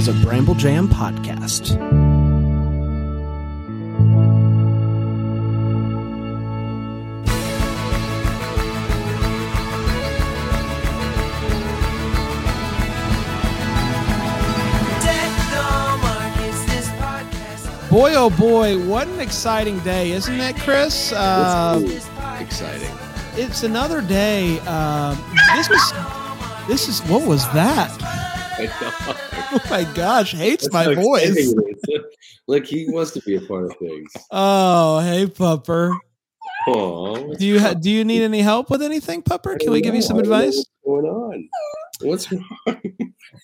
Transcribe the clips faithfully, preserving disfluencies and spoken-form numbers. is a Bramble Jam podcast. Boy, oh boy, what an exciting day, isn't it, Chris? Uh, it's cool. Exciting. It's another day. Uh, this was, this is, what was that? Oh my gosh, hates That's my so voice. Look, he wants to be a part of things. Oh, hey, Pupper. Aww, do you ha- do you need any help with anything, Pupper? Can we know. give you some advice? What's going on? What's wrong?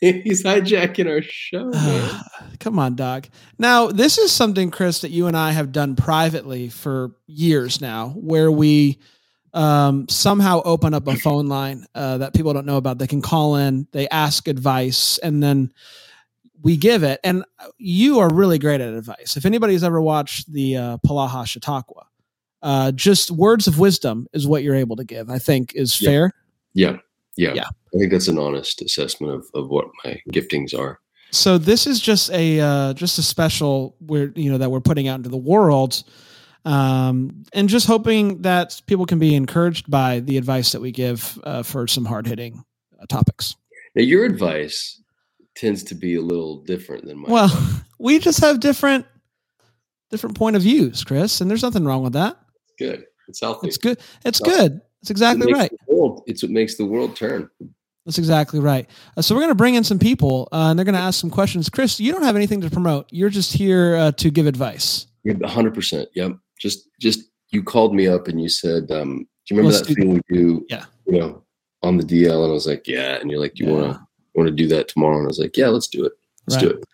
He's hijacking our show, man. Come on, Doc. Now, this is something, Chris, that you and I have done privately for years now, where we um, somehow open up a phone line uh, that people don't know about. They can call in, they ask advice, and then we give it. And you are really great at advice. If anybody's ever watched the uh, Polaha Chautauqua, uh, just words of wisdom is what you're able to give, I think, is yeah. fair. Yeah. Yeah, yeah, I think that's an honest assessment of, of what my giftings are. So this is just a uh, just a special we're you know that we're putting out into the world, um, and just hoping that people can be encouraged by the advice that we give uh, for some hard hitting uh, topics. Now, your advice tends to be a little different than mine. Well, advice. we just have different different point of views, Chris, and there's nothing wrong with that. Good, it's healthy. It's good. It's, it's good. That's exactly right. World, it's what makes the world turn. That's exactly right. Uh, so we're going to bring in some people, uh, and they're going to ask some questions. Chris, you don't have anything to promote. You're just here uh, to give advice. A hundred percent. Yep. Just, just you called me up and you said, um, "Do you remember Let's that do thing that. we do? Yeah. You know, on the D L." And I was like, "Yeah." And you're like, "Do you yeah. want to want to do that tomorrow?" And I was like, "Yeah, let's do it. Let's right. do it."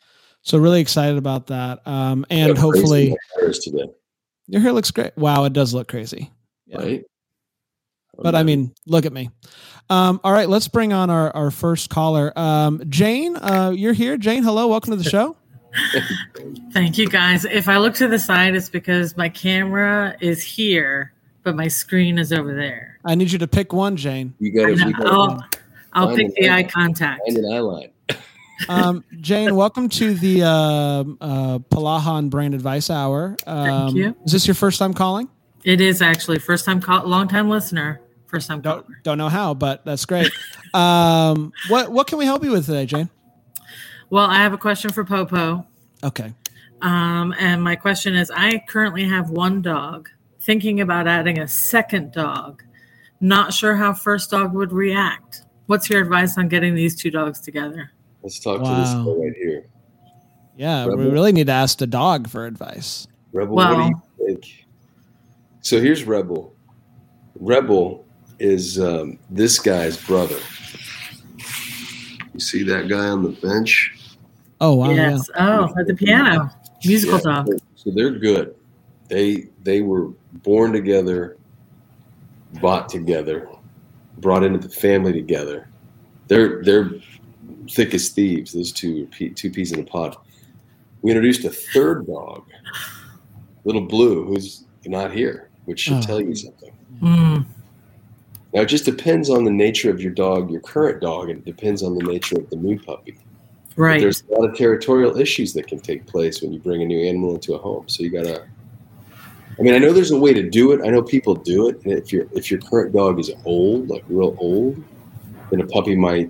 So really excited about that, um, and yeah, hopefully today. Your hair looks great. Wow, it does look crazy. Yeah. Right. But I mean, look at me. Um, all right, let's bring on our, our first caller. Um, Jane, uh, you're here. Jane, hello. Welcome to the show. Thank you, guys. If I look to the side, it's because my camera is here, but my screen is over there. I need you to pick one, Jane. You got it. I'll, I'll pick the eye contact. Find an eye line. um, Jane, welcome to the uh, uh, Polaha and Brand Advice Hour. Um, Thank you. Is this your first time calling? It is actually first time, call, long time listener, first time caller. Don't, don't know how, but that's great. um, what what can we help you with today, Jane? Well, I have a question for Popo. Okay. Um, and my question is: I currently have one dog. Thinking about adding a second dog. Not sure how first dog would react. What's your advice on getting these two dogs together? Let's talk wow. to this guy right here. Yeah, Rebel? we really need to ask the dog for advice. Rebel, well, what do you think? So here's Rebel. Rebel is um, this guy's brother. You see that guy on the bench? Oh, wow. Yes. Yeah. Oh, at the piano. Musical yeah. dog. So they're good. They they were born together, bought together, brought into the family together. They're they're thick as thieves. Those two two peas in a pod. We introduced a third dog, Little Blue, who's not here. Which should oh. tell you something. Mm. Now, it just depends on the nature of your dog, your current dog, and it depends on the nature of the new puppy. Right. But there's a lot of territorial issues that can take place when you bring a new animal into a home. So you gotta. I mean, I know there's a way to do it. I know people do it. And if your if your current dog is old, like real old, then a puppy might,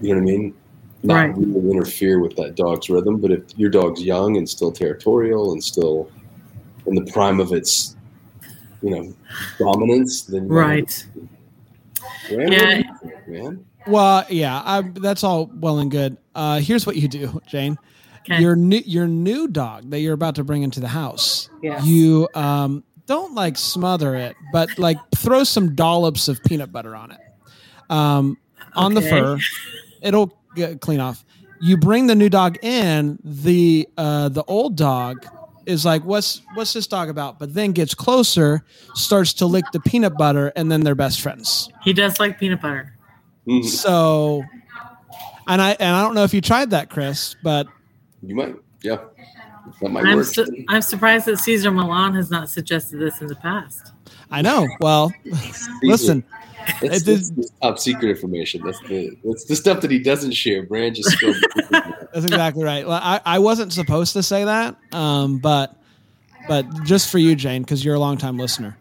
you know what I mean, not right. really interfere with that dog's rhythm. But if your dog's young and still territorial and still in the prime of its, you know, dominance, then right. Man, yeah. Man. Well, yeah, I, that's all well and good. Uh, here's what you do, Jane. Okay. Your new your new dog that you're about to bring into the house. Yeah. You um, don't like smother it, but like throw some dollops of peanut butter on it, um, on okay. the fur. It'll get clean off. You bring the new dog in. The uh, the old dog is like, what's what's this dog about? But then gets closer, starts to lick the peanut butter, and then they're best friends. He does like peanut butter. Mm. So, and I and I don't know if you tried that, Chris, but you might. Yeah, that might I'm work. Su- I'm surprised that Cesar Millan has not suggested this in the past. I know. Well, listen, It's, it's, it's top secret information. That's the that's the stuff that he doesn't share. Bran just spilled. That's exactly right. Well, I, I wasn't supposed to say that, um, but but just for you, Jane, because you're a longtime listener.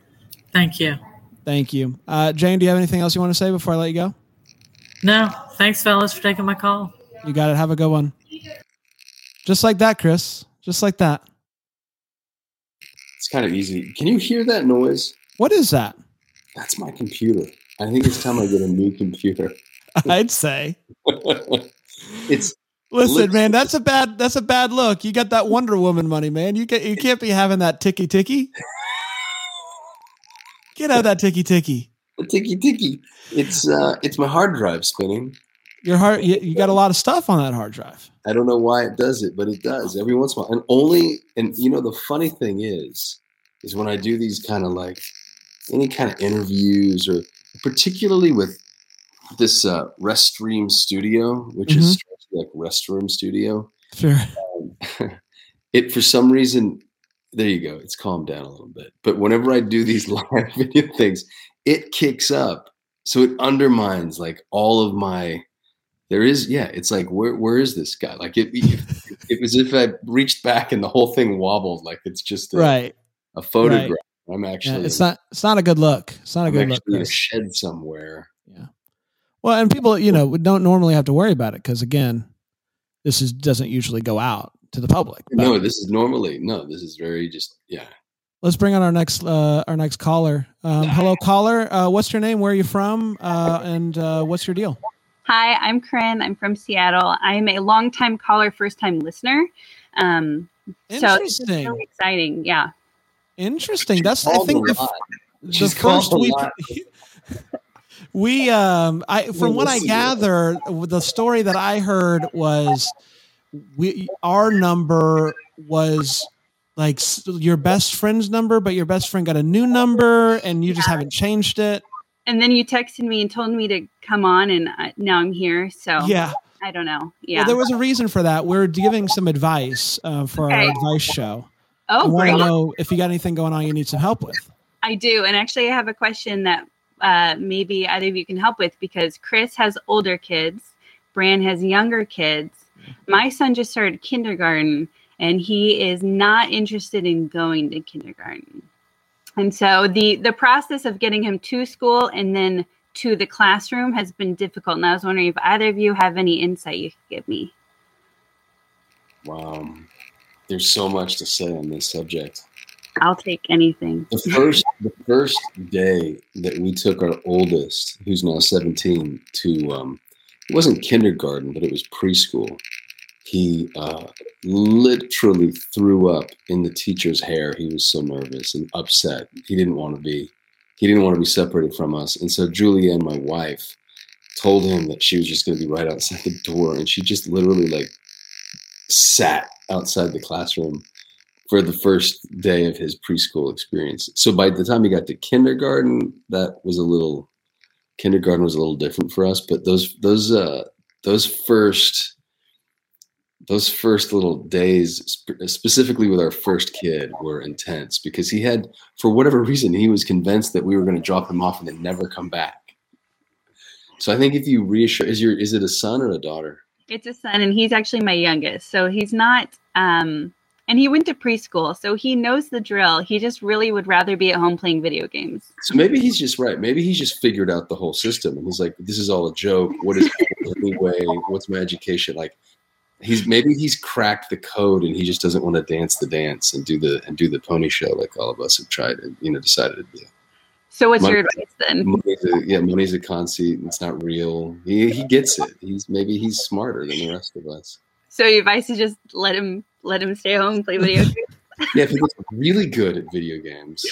Thank you. Thank you. Uh, Jane, do you have anything else you want to say before I let you go? No. Thanks, fellas, for taking my call. You got it. Have a good one. Just like that, Chris. Just like that. It's kind of easy. Can you hear that noise? What is that? That's my computer. I think it's time I get a new computer. I'd say. It's listen, man. That's a bad. That's a bad look. You got that Wonder Woman money, man. You get. You can't be having that ticky ticky. Get out of that ticky ticky. The ticky ticky. It's uh, it's my hard drive spinning. Your hard. You, you got a lot of stuff on that hard drive. I don't know why it does it, but it does every once in a while. And only. And you know the funny thing is, is when I do these kind of like. Any kind of interviews, or particularly with this uh, Restream studio, which mm-hmm. is like Restroom Studio. Sure. Um, it for some reason, there you go. It's calmed down a little bit. But whenever I do these live video things, it kicks up, so it undermines like all of my. There is, yeah. It's like where where is this guy? Like it, it, it was if I reached back and the whole thing wobbled. Like it's just a, right. a photograph. Right. I'm actually. Yeah, it's not. It's not a good look. It's not a I'm good look. In a shed somewhere. Yeah. Well, and people, you know, don't normally have to worry about it because, again, this is doesn't usually go out to the public. No, this is normally no. This is very just yeah. Let's bring on our next uh, our next caller. Um, hello, caller. Uh, what's your name? Where are you from? Uh, and uh, what's your deal? Hi, I'm Corinne. I'm from Seattle. I'm a longtime caller, first time listener. Um, Interesting. So it's just really exciting. Yeah. Interesting. That's I think the, the first we we um I from what I gather the story that I heard was we our number was like your best friend's number, but your best friend got a new number and you yeah. just haven't changed it. And then you texted me and told me to come on, and I, now I'm here. So yeah. I don't know. Yeah, well, there was a reason for that. We're giving some advice uh, for okay. our advice show. Oh, great. I want to know if you got anything going on you need some help with. I do. And actually, I have a question that uh, maybe either of you can help with, because Chris has older kids. Bran has younger kids. My son just started kindergarten, and he is not interested in going to kindergarten. And so the, the process of getting him to school and then to the classroom has been difficult. And I was wondering if either of you have any insight you could give me. Wow. There's so much to say on this subject. I'll take anything. The first, the first day that we took our oldest, who's now seventeen, to um, it wasn't kindergarten, but it was preschool. He uh, literally threw up in the teacher's hair. He was so nervous and upset. He didn't want to be. He didn't want to be separated from us. And so Julianne, my wife, told him that she was just going to be right outside the door, and she just literally like sat outside the classroom for the first day of his preschool experience. So by the time he got to kindergarten, that was a little kindergarten was a little different for us. But those those uh, those first those first little days, sp- specifically with our first kid, were intense because he had, for whatever reason, he was convinced that we were going to drop him off and then never come back. So I think if you reassure, is your is it a son or a daughter? It's a son, and he's actually my youngest. So he's not, um, and he went to preschool, so he knows the drill. He just really would rather be at home playing video games. So maybe he's just right. Maybe he's just figured out the whole system, and he's like, "This is all a joke. What is anyway? What's my education?" Like, he's maybe he's cracked the code, and he just doesn't want to dance the dance and do the and do the pony show like all of us have tried and you know decided to do. So what's money, your advice then? Money's a, yeah, money's a conceit. It's not real. He he gets it. He's maybe he's smarter than the rest of us. So your advice is just let him let him stay home and play video games. Yeah, if he gets really good at video games,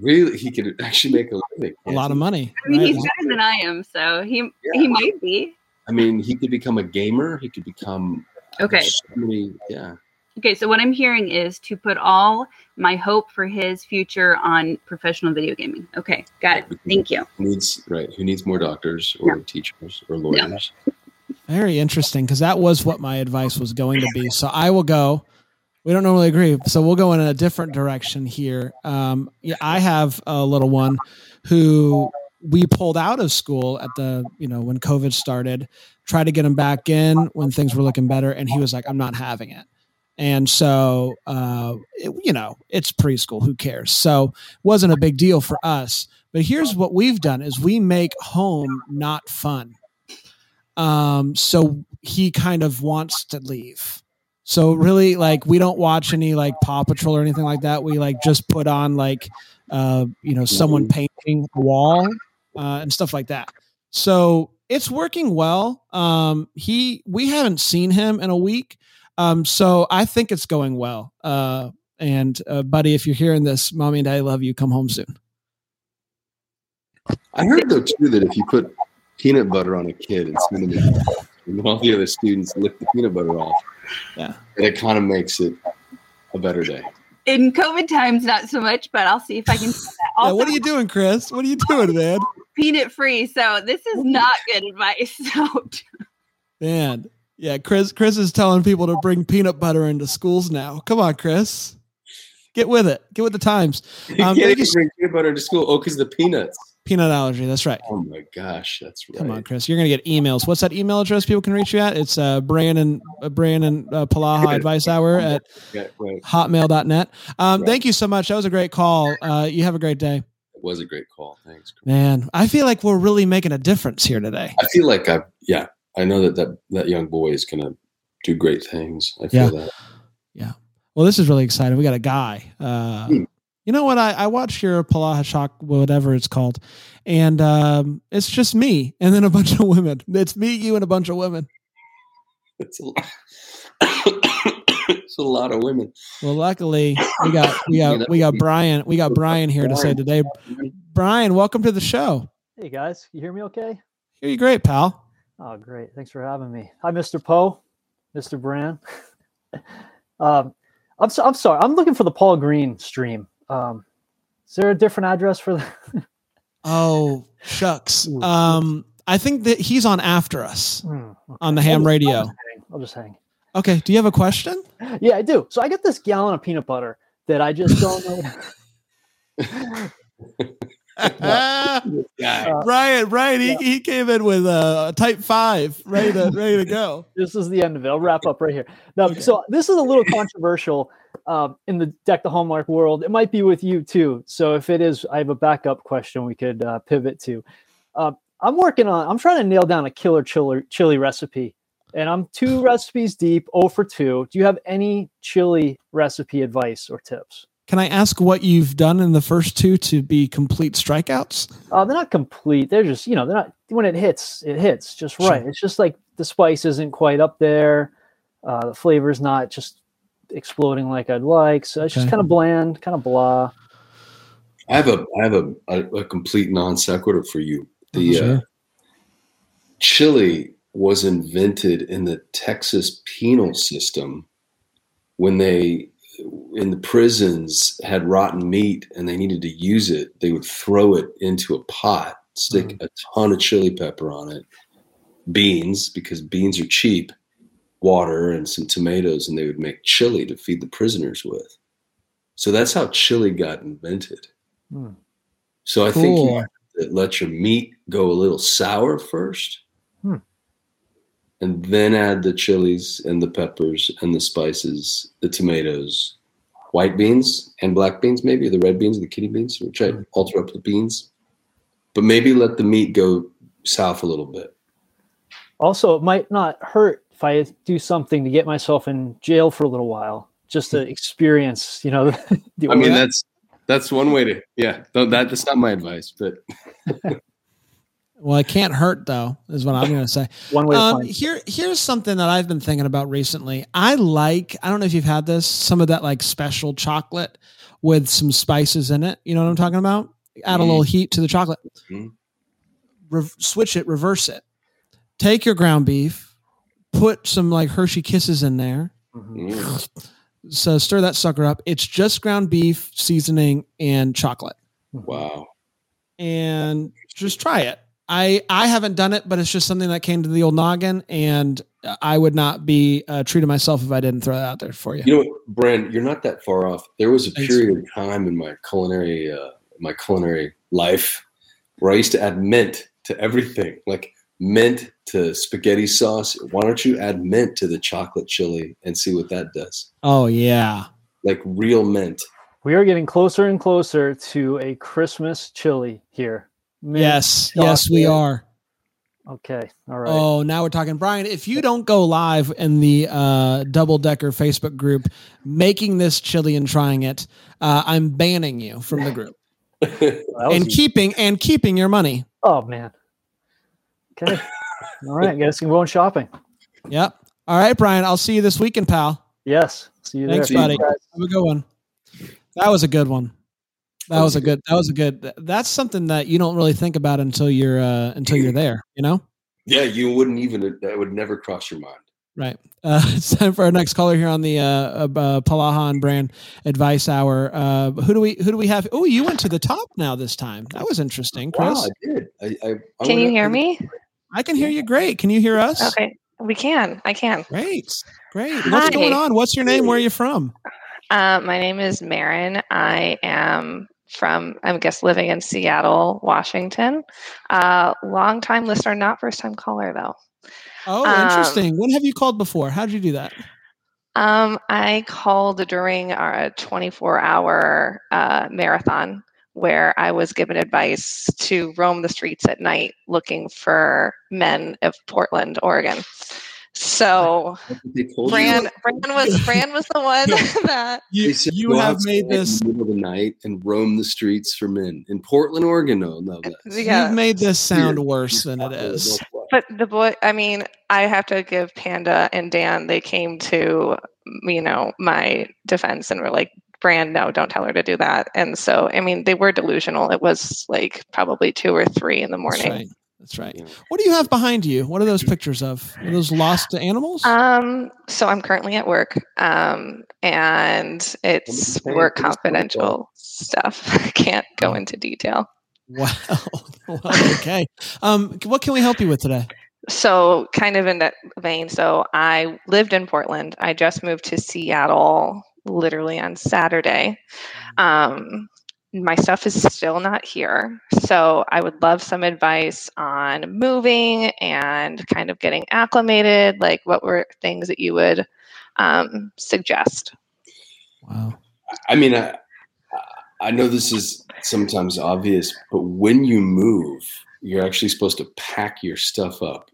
really he could actually make a living. A lot of money. I mean, right? He's better than I am, so he yeah. he might be. I mean, he could become a gamer. He could become okay. So many, yeah. Okay, so what I'm hearing is to put all my hope for his future on professional video gaming. Okay, got it. Thank you. Who needs, right, who needs more doctors or no. teachers or lawyers? No. Very interesting, because that was what my advice was going to be. So I will go. We don't normally agree, so we'll go in a different direction here. Um, yeah, I have a little one who we pulled out of school at the, you know, when COVID started, tried to get him back in when things were looking better. And he was like, I'm not having it. And so, uh, it, you know, it's preschool, who cares? So wasn't a big deal for us, but here's what we've done is we make home not fun. Um, so he kind of wants to leave. So really, like, we don't watch any like Paw Patrol or anything like that. We like just put on like, uh, you know, someone painting a wall, uh, and stuff like that. So it's working well. Um, he, we haven't seen him in a week. Um, so I think it's going well. Uh, and, uh, buddy, if you're hearing this, mommy and daddy love you. Come home soon. I heard though too, that if you put peanut butter on a kid, it's going to be, and all the other students lick the peanut butter off. Yeah. And it kind of makes it a better day. In COVID times, not so much, but I'll see if I can. Do that. Also, yeah, what are you doing, Chris? What are you doing, man? Peanut free. So this is not good advice. So. Man. Yeah, Chris Chris is telling people to bring peanut butter into schools now. Come on, Chris. Get with it. Get with the times. Um, you can't even bring peanut butter to school. Oh, because the peanuts. Peanut allergy. That's right. Oh, my gosh. That's right. Come on, Chris. You're going to get emails. What's that email address people can reach you at? It's uh, Brandon, uh, Brandon uh, Polaha Advice Hour at hotmail dot net. Um, right. Thank you so much. That was a great call. Uh, you have a great day. It was a great call. Thanks. Man, I feel like we're really making a difference here today. I feel like I've, yeah. I know that, that that young boy is going to do great things. I feel yeah. that. Yeah. Well, this is really exciting. We got a guy. Uh, mm. You know what? I, I watched your Polaha Chautauqua, whatever it's called, and um, it's just me and then a bunch of women. It's me, you, and a bunch of women. It's a lot, it's a lot of women. Well, luckily, we got we got, yeah, we got Brian. We got Brian here Brian. to say today. Brian, welcome to the show. Hey, guys. You hear me okay? Hear you great, pal. Oh, great. Thanks for having me. Hi, Mister Poe, Mister Brand. um, I'm, so, I'm sorry. I'm looking for the Paul Green stream. Um, is there a different address for that? Oh, shucks. Um, I think that he's on after us mm, okay. on the ham I'll just, radio. I'll just, I'll just hang. Okay. Do you have a question? Yeah, I do. So I get this gallon of peanut butter that I just don't know. uh, Brian, Brian, he, yeah. he came in with a uh, type five, ready to ready to go. This is the end of it. I'll wrap up right here. Now, okay. So this is a little controversial um, in the Deck the Hallmark world. It might be with you too. So if it is, I have a backup question we could uh, pivot to. Uh, I'm working on. I'm trying to nail down a killer chili chili recipe, and I'm two recipes deep. oh for two. Do you have any chili recipe advice or tips? Can I ask what you've done in the first two to be complete strikeouts? Uh, they're not complete. They're just, you know, they're not, when it hits, it hits just right. Sure. It's just like the spice isn't quite up there. Uh, the flavor's not just exploding like I'd like. So it's okay. Just kind of bland, kind of blah. I have a, I have a, a, a complete non sequitur for you. The sure. uh, chili was invented in the Texas penal system when they, in the prisons had rotten meat and they needed to use it. They would throw it into a pot, stick mm. a ton of chili pepper on it, beans, because beans are cheap, water and some tomatoes, and they would make chili to feed the prisoners with. So that's how chili got invented. Mm. So I cool. think you have to let your meat go a little sour first mm. and then add the chilies and the peppers and the spices, the tomatoes, white beans and black beans, maybe, or the red beans, or the kidney beans, which I alter up the beans. But maybe let the meat go south a little bit. Also, it might not hurt if I do something to get myself in jail for a little while, just to experience, you know. I mean, that's that's one way to, yeah. That, that's not my advice, but... Well, it can't hurt, though, is what I'm going to say. One way um, here, here's something that I've been thinking about recently. I like, I don't know if you've had this, some of that like special chocolate with some spices in it. You know what I'm talking about? Add mm-hmm. a little heat to the chocolate. Mm-hmm. Re- switch it, reverse it. Take your ground beef, put some like Hershey Kisses in there. Mm-hmm. So stir that sucker up. It's just ground beef, seasoning, and chocolate. Wow. And just try it. I, I haven't done it, but it's just something that came to the old noggin, and I would not be uh, true to myself if I didn't throw that out there for you. You know what, Brent, you're not that far off. There was a period of time in my culinary uh, my culinary life where I used to add mint to everything, like mint to spaghetti sauce. Why don't you add mint to the chocolate chili and see what that does? Oh, yeah. Like real mint. We are getting closer and closer to a Christmas chili here. Mint yes. Chocolate. Yes, we are. Okay. All right. Oh, now we're talking. Brian, if you don't go live in the uh, Double Decker Facebook group making this chili and trying it, uh, I'm banning you from the group. Well, and keeping and keeping your money. Oh, man. Okay. All right. I guess I'm going shopping. Yep. All right, Brian. I'll see you this weekend, pal. Yes. See you there. Thanks, buddy. Have a good one. That was a good one. That was a good, that was a good, that's something that you don't really think about until you're, uh, until you're there, you know? Yeah. You wouldn't even, that would never cross your mind. Right. Uh, it's time for our next caller here on the, uh, uh Polaha and Brand Advice Hour. Uh, who do we, who do we have? Oh, you went to the top now this time. That was interesting, Chris. Wow, I did. I, I, I can you hear I, me? I can hear you. Great. Can you hear us? Okay. We can. I can. Great. Great. What's Hi. going on? What's your name? Where are you from? Uh, my name is Marin. I am from, I guess, living in Seattle, Washington. Uh, long-time listener, not first-time caller, though. Oh, um, interesting. When have you called before? How did you do that? Um, I called during our twenty-four hour uh, marathon where I was given advice to roam the streets at night looking for men of Portland, Oregon. So Bran, Bran was Bran was the one that you, you have made this in the middle of the night and roam the streets for men in Portland, Oregon. No, no, yeah. You've made this sound worse than it is. But the boy, I mean, I have to give Panda and Dan. They came to, you know, my defense and were like, Bran, no, don't tell her to do that. And so, I mean, they were delusional. It was like probably two or three in the morning. That's right. What do you have behind you? What are those pictures of? Are those lost animals? Um, so I'm currently at work, um, and it's work confidential stuff. I can't go into detail. Wow. Well, okay. Um, what can we help you with today? So kind of in that vein. So I lived in Portland. I just moved to Seattle literally on Saturday. Um, My stuff is still not here. So I would love some advice on moving and kind of getting acclimated. Like, what were things that you would um, suggest? Wow. I mean, I, I know this is sometimes obvious, but when you move, you're actually supposed to pack your stuff up.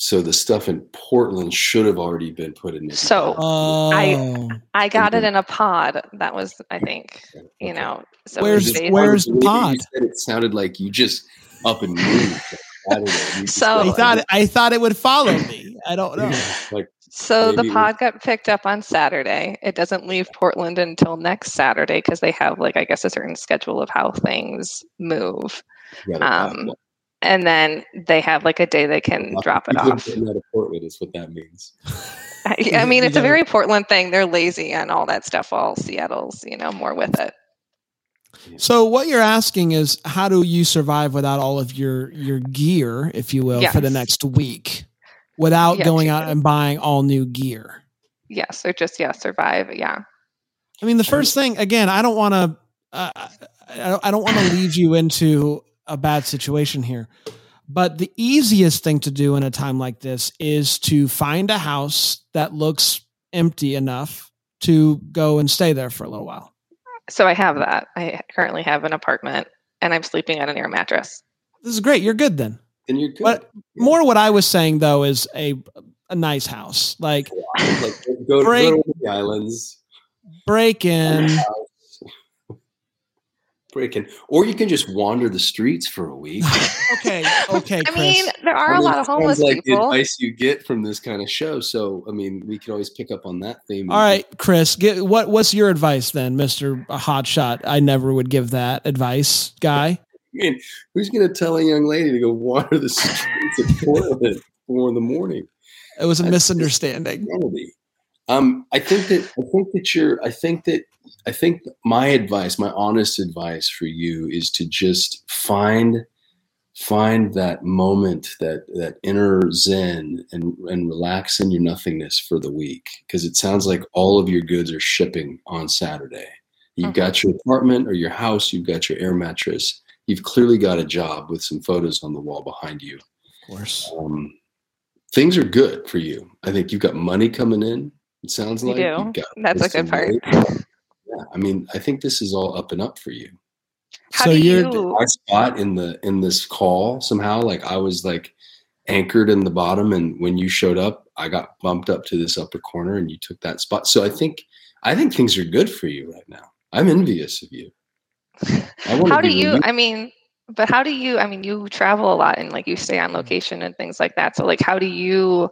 So the stuff in Portland should have already been put in. So oh. I I got it in a pod. That was, I think, you know. So where's where's the pod? You said it sounded like you just up and moved. So I thought I thought it would follow me. I don't know. Like, so the pod got picked up on Saturday. It doesn't leave Portland until next Saturday because they have, like, I guess, a certain schedule of how things move. Right, um, right. And then they have like a day they can oh, drop it off. Out of Portland is what that means. I, I mean, it's a very Portland thing. They're lazy and all that stuff. All Seattle's, you know, more with it. So what you're asking is, how do you survive without all of your your gear, if you will, yes. for the next week, without yes, going out and buying all new gear? Yes, or just yeah, survive. Yeah. I mean, the first thing again, I don't want to. Uh, I, I don't want to lead you into a bad situation here, but the easiest thing to do in a time like this is to find a house that looks empty enough to go and stay there for a little while. So I have that. I currently have an apartment and I'm sleeping on an air mattress. This is great. You're good then. And you're good. But more what I was saying though, is a, a nice house. Like, yeah, like go, break, go to the islands, break in, breaking, or you can just wander the streets for a week. okay, okay. Chris. I mean, there are a lot of homeless like people. The advice you get from this kind of show, so I mean, we can always pick up on that theme. All right, Chris, get, what what's your advice then, Mister Hotshot? I never would give that advice, guy. I mean, who's going to tell a young lady to go wander the streets of Portland at four in the morning? It was a That's misunderstanding. Um, I think that I think that you're. I think that. I think my advice, my honest advice for you is to just find, find that moment, that, that inner zen and, and relax in your nothingness for the week. Cause it sounds like all of your goods are shipping on Saturday. You've okay. got your apartment or your house. You've got your air mattress. you've clearly got a job with some photos on the wall behind you. Of course. Um, things are good for you. I think you've got money coming in. It sounds like you do. Got That's a good part. Weight. Yeah, I mean, I think this is all up and up for you. How so do you're you? I spot in the in this call somehow. Like I was like anchored in the bottom, and when you showed up, I got bumped up to this upper corner, and you took that spot. So I think I think things are good for you right now. I'm envious of you. How do you? Relieved. I mean, but how do you? I mean, you travel a lot, and like you stay on location and things like that. So like, how do you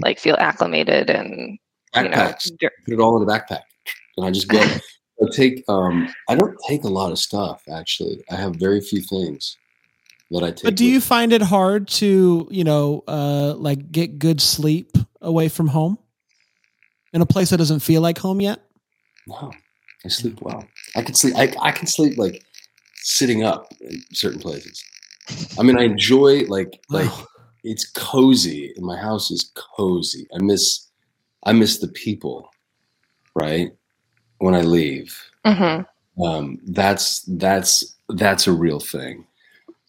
like feel acclimated and backpacks? You know, put it all in a backpack, and I just go. I take um I don't take a lot of stuff actually. I have very few things that I take. But do you find it hard to, you know, uh like get good sleep away from home? In a place that doesn't feel like home yet? No. I sleep well. I can sleep I I can sleep like sitting up in certain places. I mean I enjoy like like it's cozy. My house is cozy. I miss I miss the people, right? When I leave, mm-hmm. um, that's that's that's a real thing.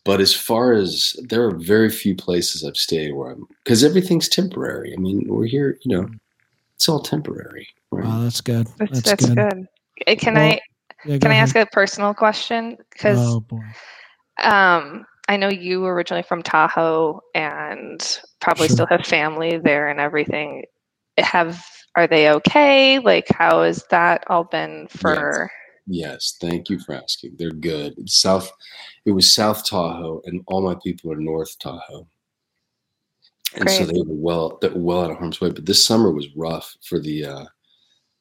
But as far as there are very few places I've stayed where I'm, because everything's temporary. I mean, we're here, you know, it's all temporary. Right? Wow, that's good. That's, that's, that's good. good. Can well, I yeah, can I ask ahead. a personal question? Because oh, um, I know you were originally from Tahoe and probably sure. still have family there and everything. Have Are they okay? Like, how has that all been for? Yes. yes, thank you for asking. They're good. South, it was South Tahoe, and all my people are North Tahoe, and Great. so they were well, they were well out of harm's way. But this summer was rough for the uh,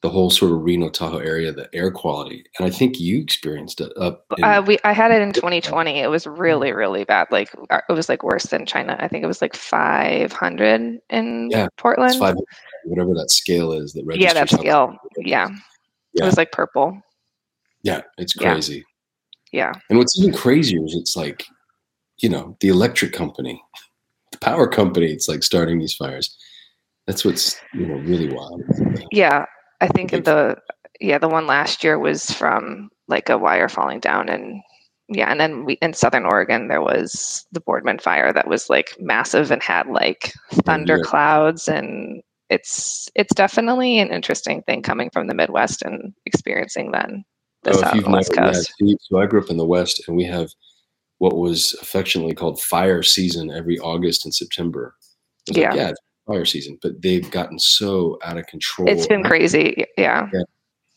the whole sort of Reno Tahoe area, the air quality, and I think you experienced it up. In- uh, we, I had it in twenty twenty. It was really, really bad. Like, it was like worse than China. I think it was like five hundred in yeah, Portland. It's five hundred. Whatever that scale is that registers. Yeah, that scale. Yeah. yeah. It was like purple. Yeah, it's crazy. Yeah. yeah. And what's even crazier is it's like, you know, the electric company, the power company, it's like starting these fires. That's what's, you know, really wild. Yeah. I think like, the yeah, the one last year was from like a wire falling down, and yeah, and then we in Southern Oregon there was the Boardman fire that was like massive and had like thunder clouds, and It's it's definitely an interesting thing coming from the Midwest and experiencing then this oh, out on the West Coast. Yeah, so I grew up in the West, and we have what was affectionately called fire season every August and September. Yeah. Like, yeah, it's fire season, but they've gotten so out of control. It's been crazy. Yeah. yeah.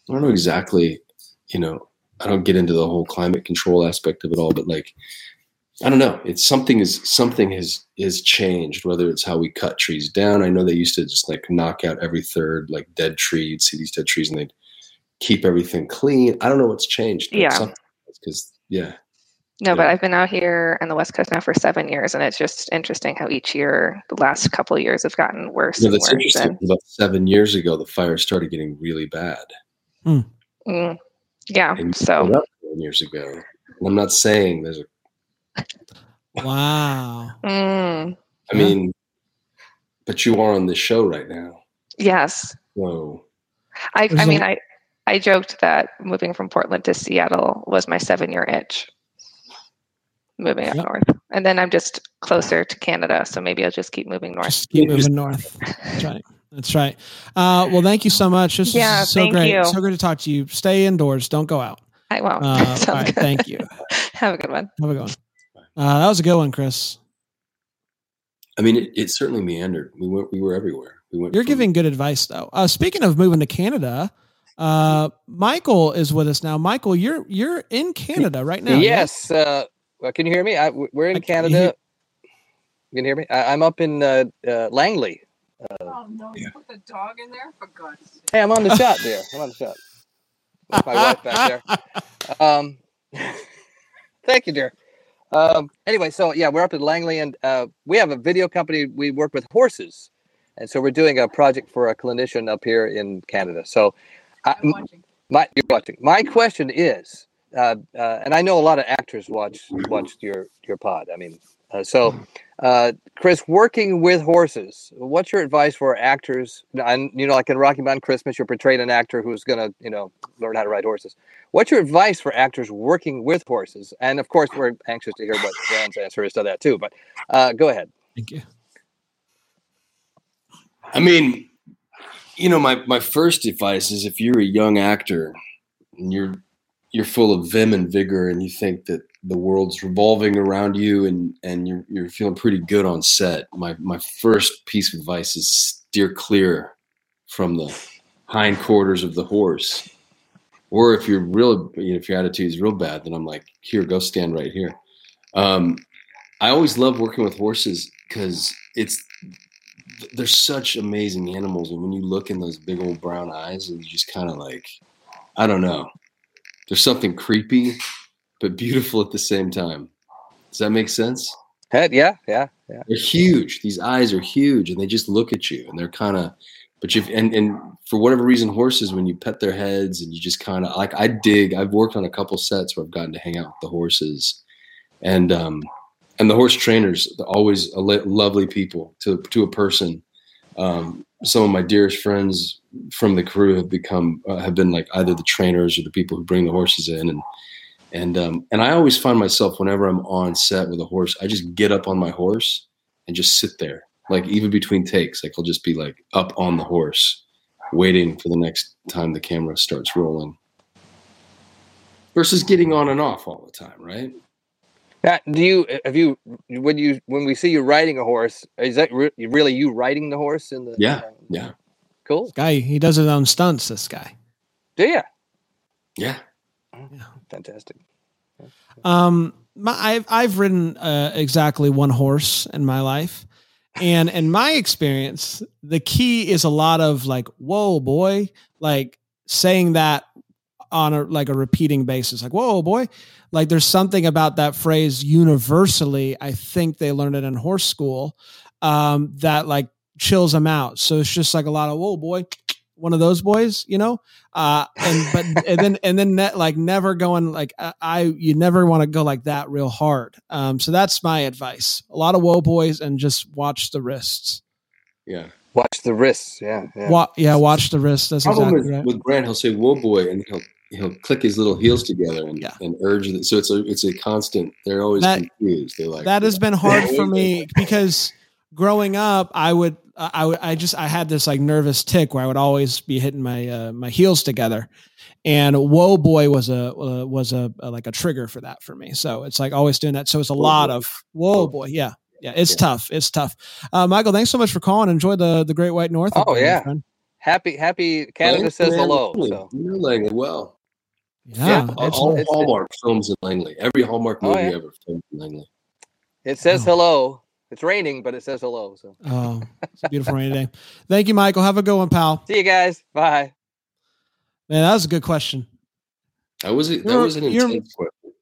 I don't know exactly, you know, I don't get into the whole climate control aspect of it all, but like, I don't know. It's something is something has is changed, whether it's how we cut trees down. I know they used to just like knock out every third, like dead tree. You'd see these dead trees and they'd keep everything clean. I don't know what's changed. But yeah. Because yeah. No, yeah. But I've been out here on the West Coast now for seven years, and it's just interesting how each year, the last couple of years have gotten worse. No, that's and worse interesting. And... About seven years ago, the fire started getting really bad. Mm. Mm. Yeah. And so. Seven years ago. And I'm not saying there's a Wow. Mm. I mean, but you are on this show right now. Yes. Whoa. I, I mean, I, I joked that moving from Portland to Seattle was my seven-year itch. Moving up yep. north. And then I'm just closer to Canada, so maybe I'll just keep moving north. Just keep moving north. That's right. That's right. Uh, well, thank you so much. This yeah, is so thank great. You. So great to talk to you. Stay indoors. Don't go out. I won't. Uh, all right. Good. Thank you. Have a good one. Have a good one. Uh, that was a good one, Chris. I mean, it, it certainly meandered. We went, we were everywhere. We went. You're from- giving good advice, though. Uh, speaking of moving to Canada, uh, Michael is with us now. Michael, you're you're in Canada right now. Yes. Right? Uh, well, can you hear me? I, we're in I, Canada. Can you, hear- you can hear me. I, I'm up in uh, uh, Langley. Uh, oh no! You yeah. put the dog in there for God's sake. Hey, I'm on the shot there. I'm on the shot. With my wife back there. Um, thank you, dear. Um, anyway, so yeah, we're up in Langley, and uh, we have a video company. We work with horses, and so we're doing a project for a clinician up here in Canada. So, I, watching. my you're watching. My question is, uh, uh, and I know a lot of actors watch watch your your pod. I mean, Uh, so, uh, Chris, working with horses, what's your advice for actors? And, you know, like in Rocky Mountain Christmas, you're portraying an actor who's going to, you know, learn how to ride horses. What's your advice for actors working with horses? And, of course, we're anxious to hear what Bran's answer is to that, too. But uh, go ahead. Thank you. I mean, you know, my, my first advice is if you're a young actor and you're you're full of vim and vigor and you think that the world's revolving around you and, and you're, you're feeling pretty good on set, my, my first piece of advice is steer clear from the hindquarters of the horse. Or if you're real, you know, if your attitude is real bad, then I'm like, here, go stand right here. Um, I always love working with horses because it's, they're such amazing animals. And when you look in those big old brown eyes, and you just kind of like, I don't know, there's something creepy, but beautiful at the same time. Does that make sense? Head, yeah, yeah, yeah. They're huge. These eyes are huge, and they just look at you, and they're kind of. But you and and for whatever reason, horses, when you pet their heads, and you just kind of like, I dig. I've worked on a couple sets where I've gotten to hang out with the horses, and um, and the horse trainers, they're always a le- lovely people to to a person. Um, some of my dearest friends from the crew have become uh, have been like either the trainers or the people who bring the horses in, and and um, and I always find myself whenever I'm on set with a horse, I just get up on my horse and just sit there, like even between takes, like I'll just be like up on the horse, waiting for the next time the camera starts rolling. Versus getting on and off all the time, right? Now, do you have you when you when we see you riding a horse? Is that re- really you riding the horse? In the yeah, uh, yeah, cool this guy. He does his own stunts. This guy. Do you? Yeah. Oh, fantastic. Um, my, I've I've ridden uh, exactly one horse in my life, and in my experience, the key is a lot of like, "Whoa, boy!" Like saying that on a, like a repeating basis, like, whoa, boy, like there's something about that phrase universally. I think they learned it in horse school um, that like chills them out. So it's just like a lot of, whoa, boy, one of those boys, you know? Uh, and, but, and then, and then ne- like never going like I, I you never want to go like that real hard. Um, so that's my advice. A lot of whoa boys and just watch the wrists. Yeah. Watch the wrists. Yeah. Yeah. Wa- yeah. Watch the wrists. That's problem exactly is, right. With Bran, he'll say whoa boy and he'll, he'll click his little heels together and, yeah. and urge it. So it's a, it's a constant. They're always that, confused. They're like, that has been hard for me because growing up, I would, I would, I just, I had this like nervous tick where I would always be hitting my, uh, my heels together and whoa boy was a, uh, was a, a, like a trigger for that for me. So it's like always doing that. So it's a whoa lot boy. Of whoa boy. Yeah. Yeah. It's yeah. tough. It's tough. Uh, Michael, thanks so much for calling. Enjoy the, the Great White North. Oh yeah. Happy, happy Canada well, says man, hello. So. You're like, well, yeah, yeah. It's, all it's, Hallmark it's, films in Langley. Every Hallmark movie oh, yeah. ever filmed in Langley. It says oh. hello. It's raining, but it says hello. So, oh, it's a beautiful rainy day. Thank you, Michael. Have a good one, pal. See you guys. Bye. Man, that was a good question. That was a, that was an intense question.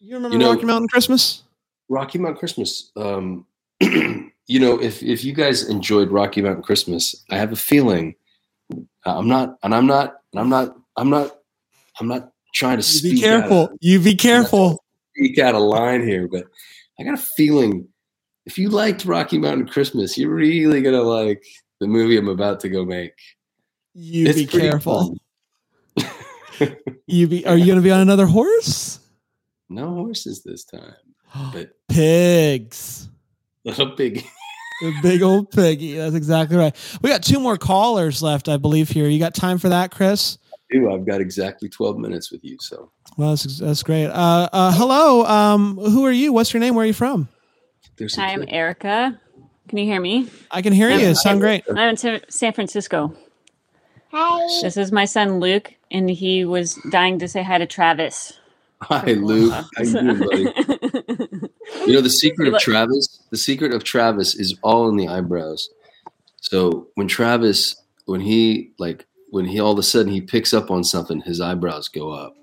You remember you know, Rocky Mountain Christmas? Rocky Mountain Christmas. Um, you know, if if you guys enjoyed Rocky Mountain Christmas, I have a feeling uh, I'm not, and I'm not, and I'm not, I'm not, I'm not. Trying to speak be careful. Out of, you be careful. Speak out of line here, but I got a feeling if you liked Rocky Mountain Christmas, you're really gonna like the movie I'm about to go make. You it's be careful. you be. Are you gonna be on another horse? No horses this time, but pigs. Little piggy. The big old piggy. That's exactly right. We got two more callers left, I believe. Here, you got time for that, Chris? Do I've got exactly twelve minutes with you, so well that's that's great. Uh, uh, hello, um, who are you? What's your name? Where are you from? Hi, I'm Erica. Can you hear me? I can hear I'm, you. Sound I'm, great. I'm in San Francisco. Hi. This is my son Luke, and he was dying to say hi to Travis. Hi, Luke. How you doing, buddy? You know the secret of Travis. The secret of Travis is all in the eyebrows. So when Travis, when he like. When he all of a sudden he picks up on something, his eyebrows go up.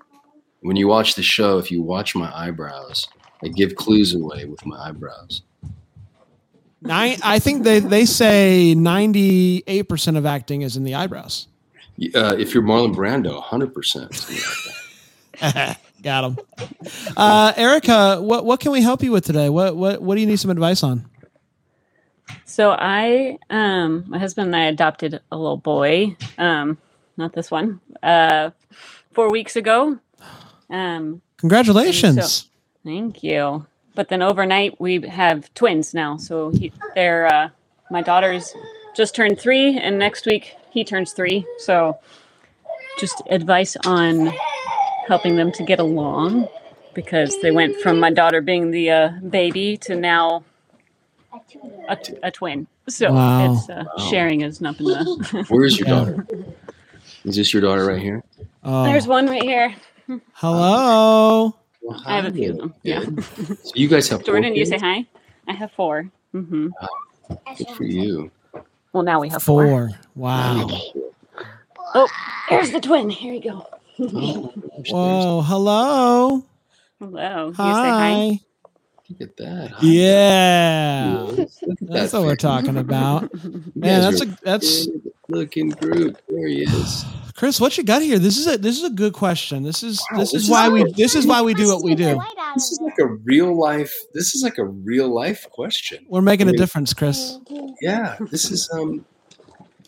When you watch the show, if you watch my eyebrows, I give clues away with my eyebrows. I, I think they, they say ninety-eight percent of acting is in the eyebrows. Uh, if you're Marlon Brando, one hundred percent. Got him. Uh, Erica, what what can we help you with today? What what what do you need some advice on? So I, um, my husband and I adopted a little boy, um, not this one, uh, four weeks ago. Um, Congratulations. So, thank you. But then overnight we have twins now. So he, they're, uh, my daughter's just turned three and next week he turns three. So just advice on helping them to get along because they went from my daughter being the, uh, baby to now A, t- a twin. So wow. it's uh, wow. sharing has not been the... Where is your daughter? Is this your daughter right here? Oh. There's one right here. Hello. Well, I have a few of them. Yeah. So you guys have Jordan, four you say hi? I have four. Mm-hmm. Wow. Good for you. Well, now we have four. Four. Wow. Oh, there's the twin. Here you go. Oh, whoa. Hello. Hello. Hi. You say hi. Look at that! Huh? Yeah, look at that that's thing. What we're talking about. Man, that's a that's looking group. There he is, Chris. What you got here? This is a this is a good question. This is wow, this, this is, is why we this is why we do what we do. This is like a real life. This is like a real life question. We're making I mean, a difference, Chris. Yeah, this is. Um,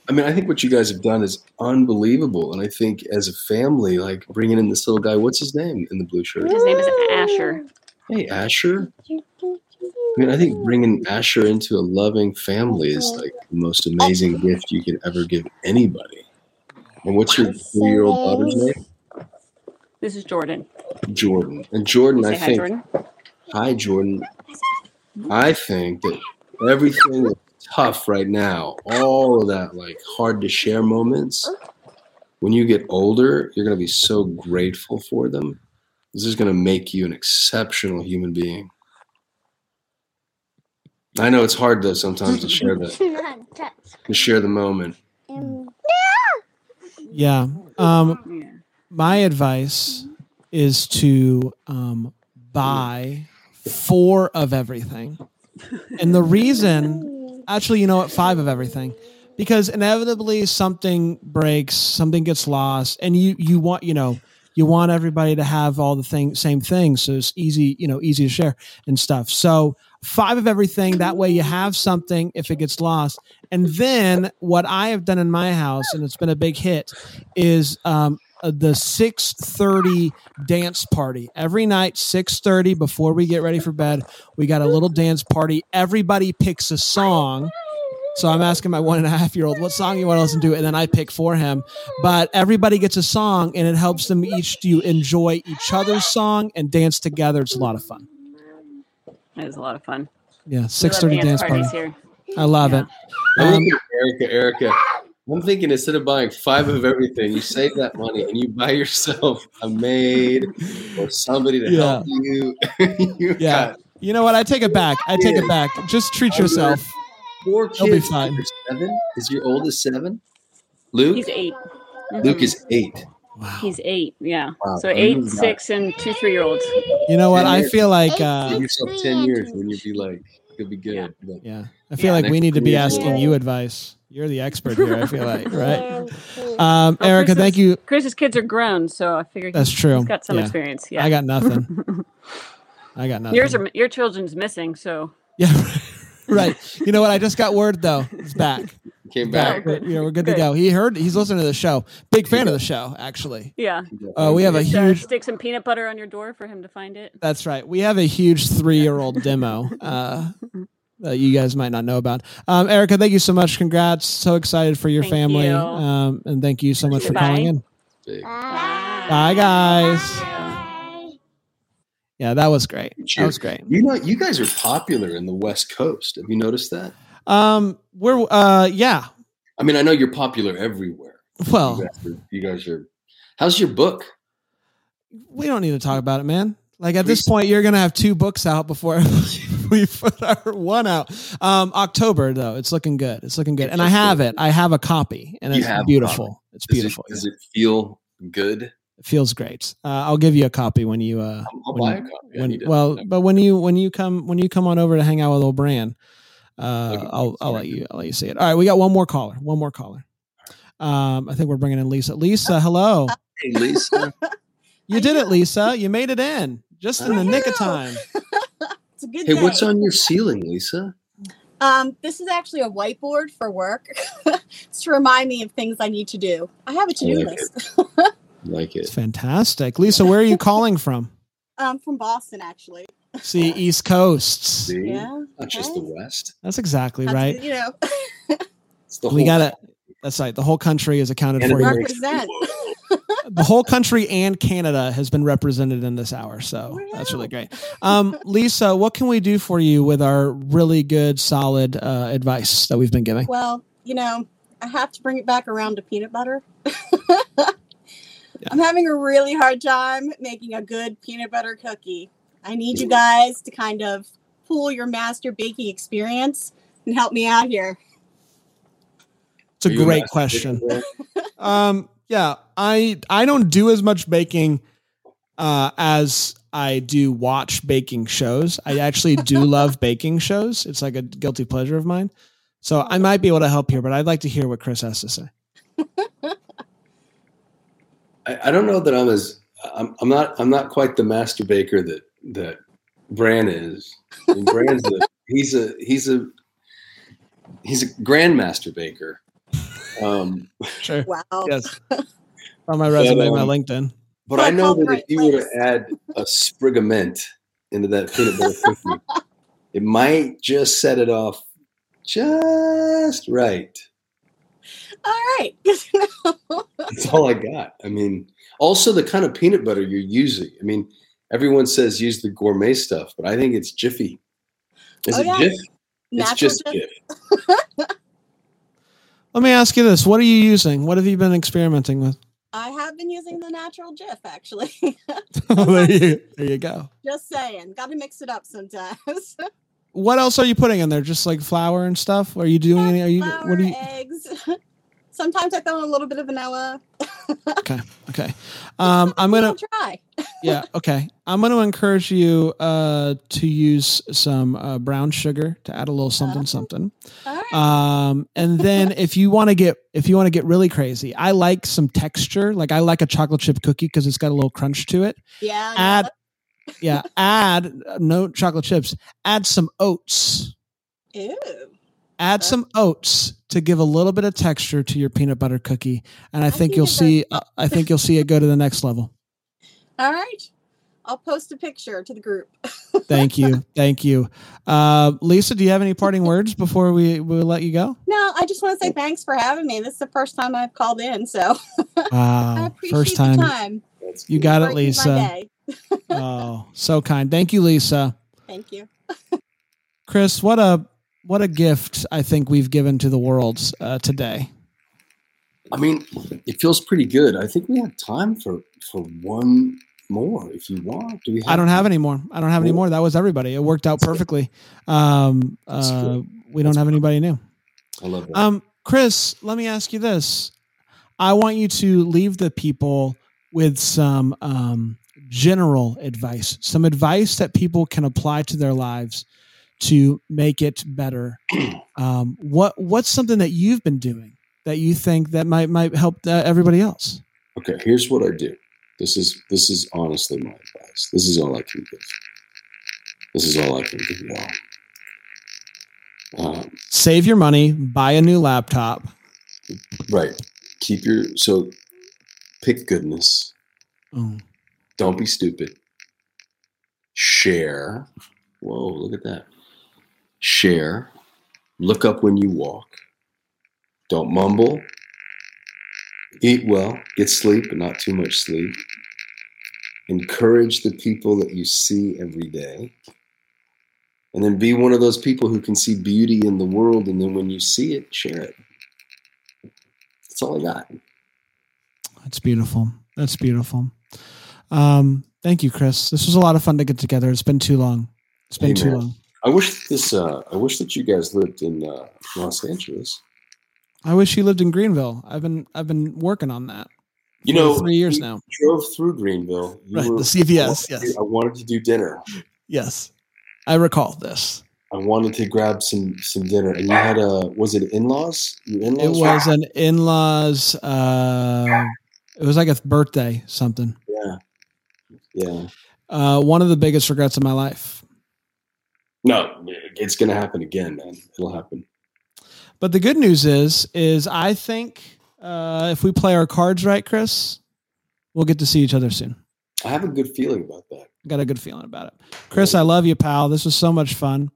I mean, I think what you guys have done is unbelievable, and I think as a family, like bringing in this little guy. What's his name in the blue shirt? His name is Asher. Hey, Asher. I mean, I think bringing Asher into a loving family is like the most amazing gift you could ever give anybody. And what's your three-year-old daughter's name? This is Jordan. Jordan. And Jordan, I think. Hi, Jordan. Hi, Jordan. I think that everything that's tough right now, all of that like hard to share moments, when you get older, you're going to be so grateful for them. This is going to make you an exceptional human being. I know it's hard though sometimes to share that, to share the moment. Yeah. Um, my advice is to um, buy four of everything, and the reason, actually, you know what, five of everything. Because inevitably something breaks, something gets lost, and you you want you know. You want everybody to have all the thing, same things, so it's easy, you know, easy to share and stuff. So five of everything. That way you have something if it gets lost. And then what I have done in my house, and it's been a big hit, is um, the six thirty dance party. Every night, six thirty, before we get ready for bed, we got a little dance party. Everybody picks a song. So I'm asking my one and a half year old, what song you want to listen to? And then I pick for him, but everybody gets a song and it helps them each to enjoy each other's song and dance together. It's a lot of fun. It is a lot of fun. Yeah. six thirty dance parties party. Here. I love yeah. it. Um, Erica, Erica, I'm thinking instead of buying five of everything, you save that money and you buy yourself a maid or somebody to yeah. help you. you yeah. Got you know what? I take it back. I take it back. Just treat yourself. Four kids. Seven? Is your oldest seven? Luke? He's eight. Mm-hmm. Luke is eight. Wow. He's eight, yeah. Wow. So eight, six, and two three-year-olds. You know what? I feel like... Uh, Give yourself ten years when you'll be like, you'll be good. Yeah. But, yeah. I feel yeah, like we need to be asking you advice. You're the expert here, I feel like, right? Um, well, Erica, thank you. Chris's kids are grown, so I figure That's true. he's got some yeah. experience. Yeah. I got nothing. I got nothing. Yours are, your children's missing, so... Yeah, right. Right. You know what? I just got word though. It's back. Came back. back. You know, we're good, good to go. He heard. He's listening to the show. Big fan of the show, actually. Yeah. Uh, we have a huge. Stick some peanut butter on your door for him to find it. That's right. We have a huge three-year-old demo uh, that you guys might not know about. Um, Erica, thank you so much. Congrats. So excited for your thank family, you. um, and thank you so much Goodbye. for calling in. Bye, Bye guys. Bye. Yeah, that was great. That was great. You know, you guys are popular in the West Coast. Have you noticed that? Um, we're uh, yeah. I mean, I know you're popular everywhere. Well, you guys are. You guys are how's your book? We don't need to talk about it, man. Like at this point, you're gonna have two books out before we put our one out. Um, October though, it's looking good. It's looking good, and I have it. I have a copy, and it's beautiful. It's beautiful. Does it, yeah. Does it feel good? It feels great. Uh, I'll give you a copy when you. Uh, I'll when, buy a copy. When, well, know. but when you when you come when you come on over to hang out with old Bran, uh, okay. I'll I'll let you I'll let you see it. All right, we got one more caller. One more caller. Um, I think we're bringing in Lisa. Lisa, hello. Hey, Lisa. You I did know. it, Lisa. You made it in just in I the know. nick of time. It's a good Hey, day. What's on your ceiling, Lisa? Um, this is actually a whiteboard for work. It's to remind me of things I need to do. I have a to-do like list. It. Like it. It's fantastic. Lisa, where are you calling from? Um, from Boston, actually. See, East Coast. See? Yeah. Not okay. just the West. That's exactly That's, right. You know. It's the whole we got it. That's right. The whole country is accounted Canada for. Represent. The whole country and Canada has been represented in this hour. So that's really great. Um, Lisa, what can we do for you with our really good, solid uh, advice that we've been giving? Well, you know, I have to bring it back around to peanut butter. Yeah. I'm having a really hard time making a good peanut butter cookie. I need you guys to kind of pool your master baking experience and help me out here. It's a great question. um, yeah, I I don't do as much baking uh, as I do watch baking shows. I actually do love baking shows. It's like a guilty pleasure of mine. So I might be able to help here, but I'd like to hear what Chris has to say. I, I don't know that I'm as I'm, I'm not I'm not quite the master baker that that Bran is. I mean, Bran's a, he's a he's a he's a grandmaster baker. Um, sure. Wow. Yes. On my resume, and, um, my LinkedIn. But I know that if you were to add a sprig of mint into that peanut butter cookie, it might just set it off just right. All right. That's all I got. I mean, also the kind of peanut butter you're using. I mean, everyone says use the gourmet stuff, but I think it's Jiffy. Is oh, it yeah. Jiff? Natural it's just Jiff. Jiff. Let me ask you this. What are you using? What have you been experimenting with? I have been using the natural Jiff, actually. there, you, there you go. Just saying. Got to mix it up sometimes. What else are you putting in there? Just like flour and stuff? Are you doing yeah, any? Are you, flour, what are you, eggs. Sometimes I throw in a little bit of vanilla. okay. Okay. Um, I'm going to try. yeah. Okay. I'm going to encourage you uh, to use some uh, brown sugar to add a little something, uh, something. All right. Um, and then if you want to get, if you want to get really crazy, I like some texture. Like I like a chocolate chip cookie cause it's got a little crunch to it. Yeah. Add, yeah. Add no chocolate chips, add some oats. Ew. Add some oats to give a little bit of texture to your peanut butter cookie, and I, I think, think you'll see. Uh, I think you'll see it go to the next level. All right, I'll post a picture to the group. Thank you, thank you, uh, Lisa. Do you have any parting words before we we let you go? No, I just want to say thanks for having me. This is the first time I've called in, so wow, I appreciate first time. The time. You got it, Lisa. Oh, so kind. Thank you, Lisa. Thank you, Chris. What a What a gift I think we've given to the world uh, today. I mean, it feels pretty good. I think we have time for, for one more if you want. Do we have I don't have any more. I don't have any more. That was everybody. It worked out perfectly. Um, uh, we don't have anybody new. I love that. Um, Chris, let me ask you this. I want you to leave the people with some um, general advice, some advice that people can apply to their lives to make it better. Um, what, what's something that you've been doing that you think that might, might help uh, everybody else? Okay. Here's what I do. This is, this is honestly my advice. This is all I can give. This is all I can give you all. Um, Save your money, buy a new laptop. Right. Keep your, so pick goodness. Oh. Don't be stupid. Share. Whoa, look at that. Share, look up when you walk, don't mumble, eat well, get sleep, but not too much sleep, encourage the people that you see every day, and then be one of those people who can see beauty in the world, and then when you see it, share it. That's all I got. That's beautiful. That's beautiful. Um, thank you, Chris. This was a lot of fun to get together. It's been too long. It's been hey, too man. long. I wish this. Uh, I wish that you guys lived in uh, Los Angeles. I wish you lived in Greenville. I've been. I've been working on that. You know, three years now. Drove through Greenville. You right, were, the C V S. I yes, do, I wanted to do dinner. Yes, I recall this. I wanted to grab some some dinner, and you had a. Was it in-laws? Your in-laws? It was an in-laws. Uh, it was like a birthday something. Yeah. Yeah. Uh, one of the biggest regrets of my life. No, it's going to happen again, man. It'll happen. But the good news is, is I think uh, if we play our cards right, Chris, we'll get to see each other soon. I have a good feeling about that. Got a good feeling about it. Chris, I love you, pal. This was so much fun.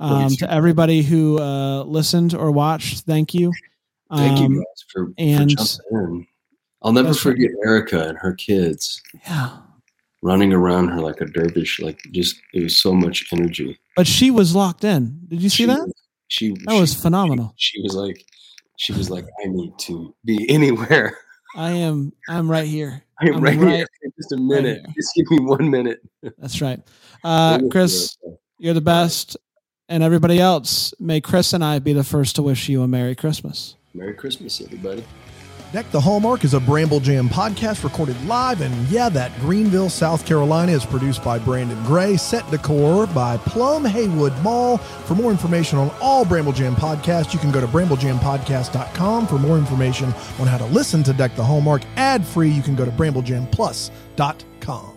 Um, to everybody who uh, listened or watched, thank you. Um, thank you guys for, and for jumping in. I'll never forget right. Erica and her kids. Yeah. Running around her like a dervish, like just it was so much energy. But she was locked in. Did you see she, that? She that she, was phenomenal. She, she was like, she was like, I need to be anywhere. I am. I'm right here. I am I'm right, right here. Right, just a minute. Right just give me one minute. That's right, uh, Chris. You're the best, and everybody else. May Chris and I be the first to wish you a Merry Christmas. Merry Christmas, everybody. Deck the Hallmark is a Bramble Jam podcast recorded live, and yeah, that Greenville, South Carolina is produced by Brandon Gray, set decor by Plum Haywood Mall. For more information on all Bramble Jam podcasts, you can go to bramble jam podcast dot com. For more information on how to listen to Deck the Hallmark ad-free, you can go to bramble jam plus dot com.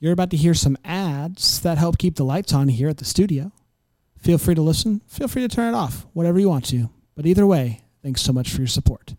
You're about to hear some ads that help keep the lights on here at the studio. Feel free to listen. Feel free to turn it off, whatever you want to. But either way, thanks so much for your support.